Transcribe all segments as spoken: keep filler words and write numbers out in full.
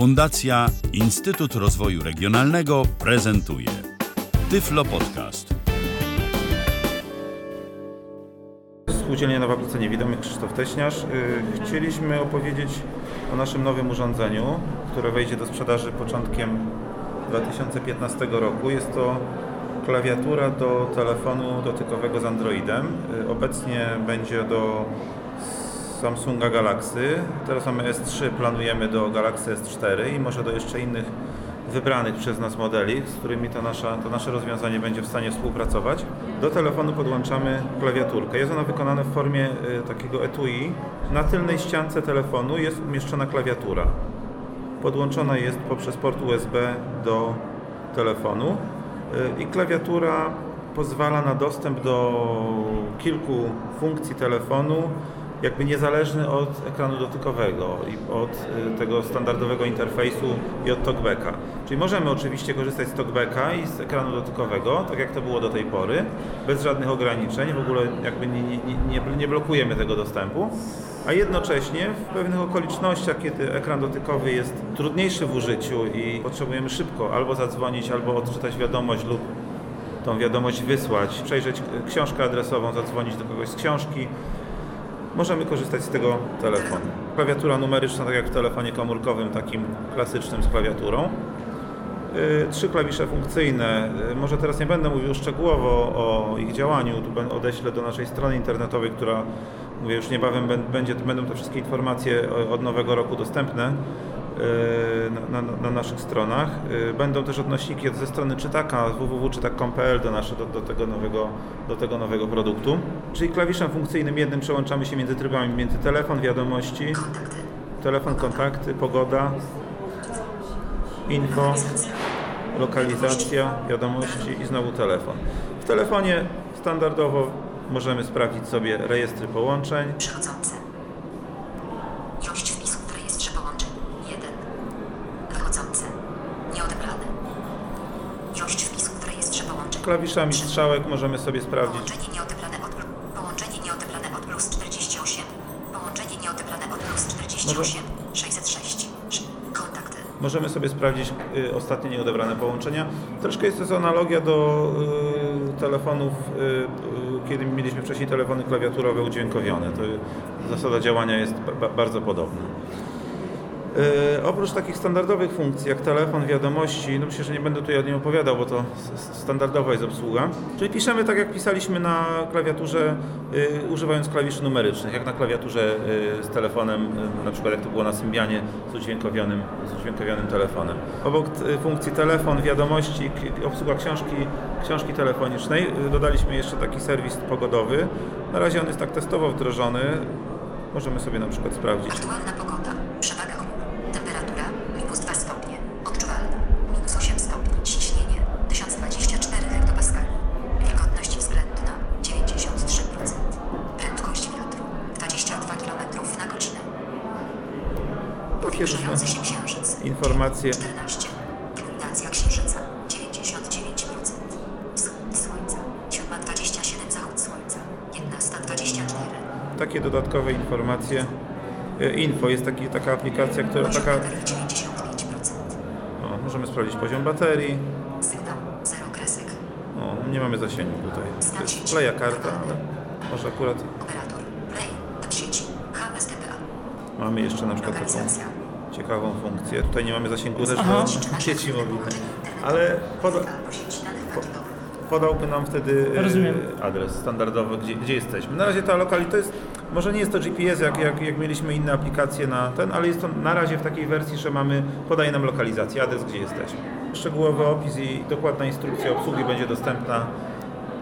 Fundacja Instytut Rozwoju Regionalnego prezentuje Tyflo Podcast. Spółdzielnia Nowa Praca Niewidomych, Krzysztof Teśniarz. Chcieliśmy opowiedzieć o naszym nowym urządzeniu, które wejdzie do sprzedaży początkiem dwa tysiące piętnastego roku. Jest to klawiatura do telefonu dotykowego z Androidem. Obecnie będzie do Samsunga Galaxy, teraz mamy S trzy, planujemy do Galaxy S cztery i może do jeszcze innych wybranych przez nas modeli, z którymi to, nasza, to nasze rozwiązanie będzie w stanie współpracować. Do telefonu podłączamy klawiaturkę. Jest ona wykonana w formie y, takiego etui. Na tylnej ściance telefonu jest umieszczona klawiatura. Podłączona jest poprzez port U S B do telefonu y, i klawiatura pozwala na dostęp do kilku funkcji telefonu, jakby niezależny od ekranu dotykowego i od tego standardowego interfejsu i od TalkBacka. Czyli możemy oczywiście korzystać z TalkBacka i z ekranu dotykowego, tak jak to było do tej pory, bez żadnych ograniczeń, w ogóle jakby nie, nie, nie, nie blokujemy tego dostępu, a jednocześnie w pewnych okolicznościach, kiedy ekran dotykowy jest trudniejszy w użyciu i potrzebujemy szybko albo zadzwonić, albo odczytać wiadomość lub tą wiadomość wysłać, przejrzeć książkę adresową, zadzwonić do kogoś z książki, możemy korzystać z tego telefonu. Klawiatura numeryczna, tak jak w telefonie komórkowym, takim klasycznym z klawiaturą. Yy, trzy klawisze funkcyjne. Yy, może teraz nie będę mówił szczegółowo o ich działaniu. Tu odeślę do naszej strony internetowej, która, mówię, już niebawem będzie, będą te wszystkie informacje od nowego roku dostępne yy, na, na, na naszych stronach. Yy, będą też odnośniki ze strony czytaka w w w kropka czytak kropka p l do, nasze, do, do, tego nowego, do tego nowego produktu. Czyli klawiszem funkcyjnym jednym przełączamy się między trybami, między telefon, wiadomości, telefon, kontakty, pogoda, info, lokalizacja, wiadomości i znowu telefon. W telefonie standardowo możemy sprawdzić sobie rejestry połączeń. Przechodzące. Ilość wpisów w rejestrze połączeń. jeden. Wychodzące. Nieodebrane. Ilość wpisów w rejestrze połączeń. Klawiszami strzałek możemy sobie sprawdzić. Możemy sobie sprawdzić y, ostatnie nieodebrane połączenia. Troszkę jest to analogia do y, telefonów, y, y, kiedy mieliśmy wcześniej telefony klawiaturowe udźwiękowione. To y, zasada działania jest ba- bardzo podobna. Y, oprócz takich standardowych funkcji jak telefon, wiadomości, no myślę, że nie będę tutaj o nim opowiadał, bo to standardowa jest obsługa. Czyli piszemy tak, jak pisaliśmy na klawiaturze, y, używając klawiszy numerycznych, jak na klawiaturze y, z telefonem, y, na przykład jak to było na Symbianie z udźwiękowionym, z udźwiękowionym telefonem. Obok y, funkcji telefon, wiadomości, k- obsługa książki, książki telefonicznej y, dodaliśmy jeszcze taki serwis pogodowy. Na razie on jest tak testowo wdrożony. Możemy sobie na przykład sprawdzić. Aktualna pogoda. Informacje. czternaście. Kulminacja księżyca. dziewięćdziesiąt dziewięć procent. Słońca. siódma dwadzieścia siedem zachód słońca. jedenasta dwadzieścia cztery. Takie dodatkowe informacje. Info. Jest taki, taka aplikacja, która poziom taka... O, możemy sprawdzić poziom baterii. Sygnał. Zero kresek. O, nie mamy zasięgu tutaj. To jest playa karta, ale może akurat... Operator. Play. Do sieci. H S D P A. Mamy jeszcze na przykład taką... ciekawą funkcję. Tutaj nie mamy zasięgu też do sieci mobilnej, ale poda- podałby nam wtedy Rozumiem. adres standardowy, gdzie, gdzie jesteśmy. Na razie ta lokalizacja, to jest, może nie jest to G P S, jak, jak, jak mieliśmy inne aplikacje na ten, ale jest to na razie w takiej wersji, że mamy, podaje nam lokalizację, adres, gdzie jesteśmy. Szczegółowy opis i dokładna instrukcja obsługi będzie dostępna.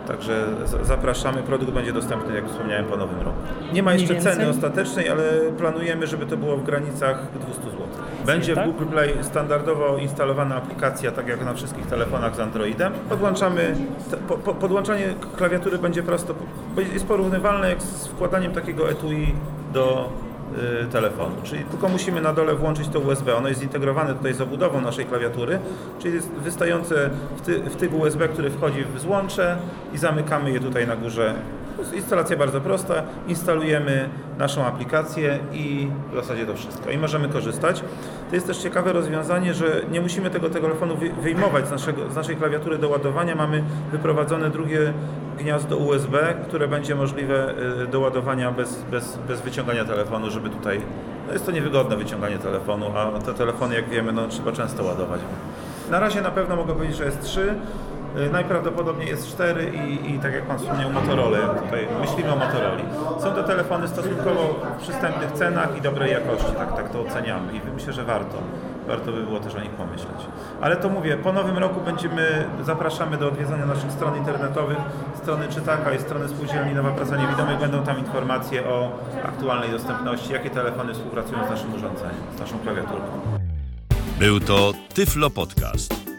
Także zapraszamy, produkt będzie dostępny, jak wspomniałem, po nowym roku. Nie ma jeszcze ceny ostatecznej, ale planujemy, żeby to było w granicach dwieście złotych. Będzie w Google Play standardowo instalowana aplikacja, tak jak na wszystkich telefonach z Androidem. Podłączamy, po, po, podłączanie klawiatury będzie prosto, jest porównywalne jak z wkładaniem takiego etui do y, telefonu. Czyli tylko musimy na dole włączyć to U S B. Ono jest zintegrowane tutaj z obudową naszej klawiatury, czyli jest wystające w, ty, w typ U S B, który wchodzi w złącze i zamykamy je tutaj na górze Instalacja bardzo prosta, instalujemy naszą aplikację i w zasadzie to wszystko. I możemy korzystać. To jest też ciekawe rozwiązanie, że nie musimy tego telefonu wyjmować z, naszego, z naszej klawiatury do ładowania. Mamy wyprowadzone drugie gniazdo U S B, które będzie możliwe do ładowania bez, bez, bez wyciągania telefonu, żeby tutaj... No jest to niewygodne wyciąganie telefonu, a te telefony, jak wiemy, no, trzeba często ładować. Na razie na pewno mogę powiedzieć, że jest trzy. Najprawdopodobniej jest cztery i, i tak jak Pan wspomniał, Motorola, tutaj myślimy o Motoroli. Są to telefony stosunkowo w przystępnych cenach i dobrej jakości, tak, tak to oceniamy i myślę, że warto, warto by było też o nich pomyśleć. Ale to mówię, po nowym roku będziemy, zapraszamy do odwiedzania naszych stron internetowych, strony Czytaka i strony Spółdzielni Nowa Praca Niewidomych, będą tam informacje o aktualnej dostępności, jakie telefony współpracują z naszym urządzeniem, z naszą klawiaturą. Był to Tyflo Podcast.